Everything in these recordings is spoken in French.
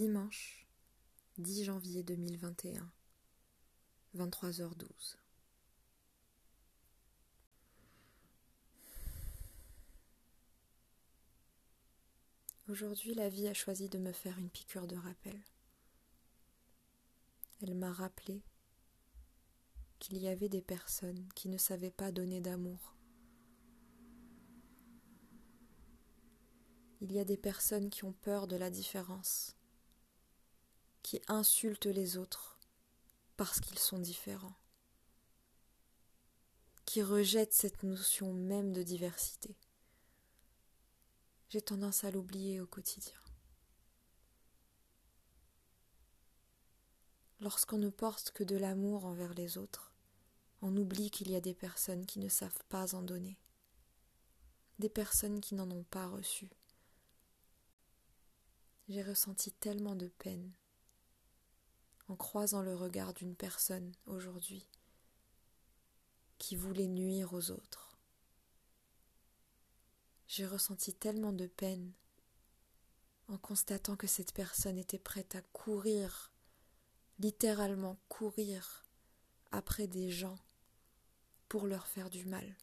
Dimanche 10 janvier 2021, 23h12. Aujourd'hui, la vie a choisi de me faire une piqûre de rappel. Elle m'a rappelé qu'il y avait des personnes qui ne savaient pas donner d'amour. Il y a des personnes qui ont peur de la différence, qui insultent les autres parce qu'ils sont différents, qui rejettent cette notion même de diversité. J'ai tendance à l'oublier au quotidien. Lorsqu'on ne porte que de l'amour envers les autres, on oublie qu'il y a des personnes qui ne savent pas en donner, des personnes qui n'en ont pas reçu. J'ai ressenti tellement de peine en croisant le regard d'une personne aujourd'hui qui voulait nuire aux autres. J'ai ressenti tellement de peine en constatant que cette personne était prête à courir, littéralement courir, après des gens pour leur faire du mal.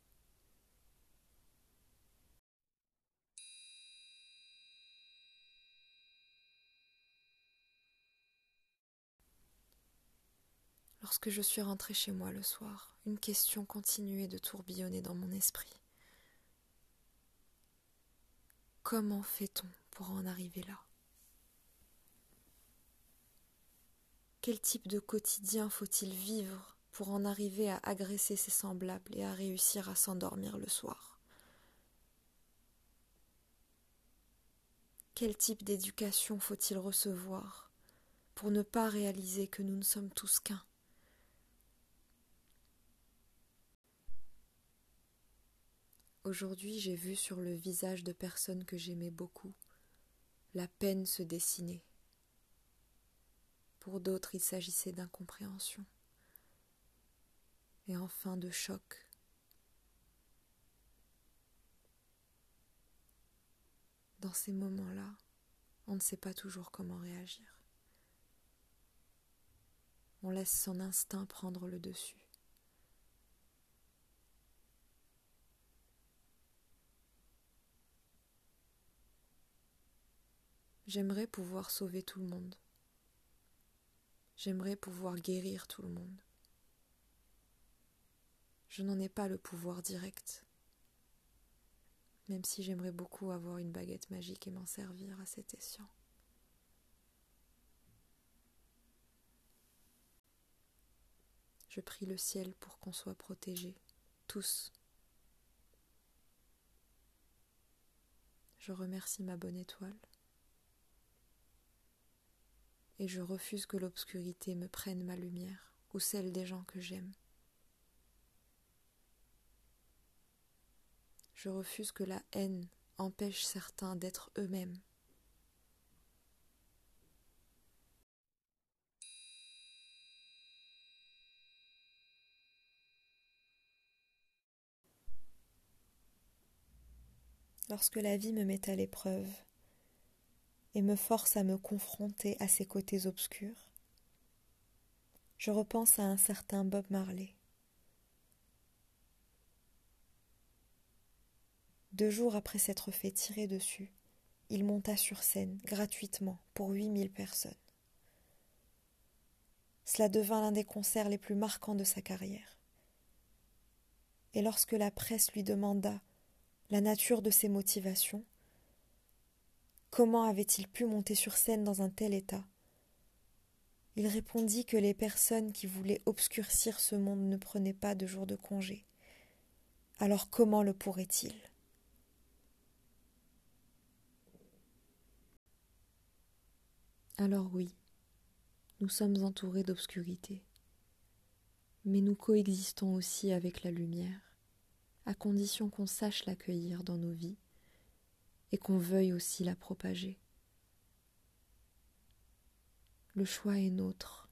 Lorsque je suis rentrée chez moi le soir, une question continuait de tourbillonner dans mon esprit. Comment fait-on pour en arriver là? Quel type de quotidien faut-il vivre pour en arriver à agresser ses semblables et à réussir à s'endormir le soir? Quel type d'éducation faut-il recevoir pour ne pas réaliser que nous ne sommes tous qu'un? Aujourd'hui, j'ai vu sur le visage de personnes que j'aimais beaucoup la peine se dessiner. Pour d'autres, il s'agissait d'incompréhension et enfin de choc. Dans ces moments-là, on ne sait pas toujours comment réagir. On laisse son instinct prendre le dessus. J'aimerais pouvoir sauver tout le monde. J'aimerais pouvoir guérir tout le monde. Je n'en ai pas le pouvoir direct, même si j'aimerais beaucoup avoir une baguette magique et m'en servir à cet escient. Je prie le ciel pour qu'on soit protégés, tous. Je remercie ma bonne étoile. Et je refuse que l'obscurité me prenne ma lumière ou celle des gens que j'aime. Je refuse que la haine empêche certains d'être eux-mêmes. Lorsque la vie me met à l'épreuve, et me force à me confronter à ses côtés obscurs, je repense à un certain Bob Marley. 2 jours après s'être fait tirer dessus, il monta sur scène, gratuitement, pour 8000 personnes. Cela devint l'un des concerts les plus marquants de sa carrière. Et lorsque la presse lui demanda la nature de ses motivations, comment avait-il pu monter sur scène dans un tel état? Il répondit que les personnes qui voulaient obscurcir ce monde ne prenaient pas de jours de congé. Alors comment le pourrait-il? Alors oui, nous sommes entourés d'obscurité, mais nous coexistons aussi avec la lumière, à condition qu'on sache l'accueillir dans nos vies, et qu'on veuille aussi la propager. Le choix est nôtre.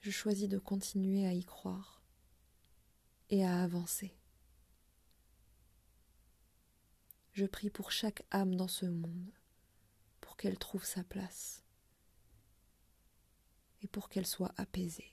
Je choisis de continuer à y croire et à avancer. Je prie pour chaque âme dans ce monde, pour qu'elle trouve sa place et pour qu'elle soit apaisée.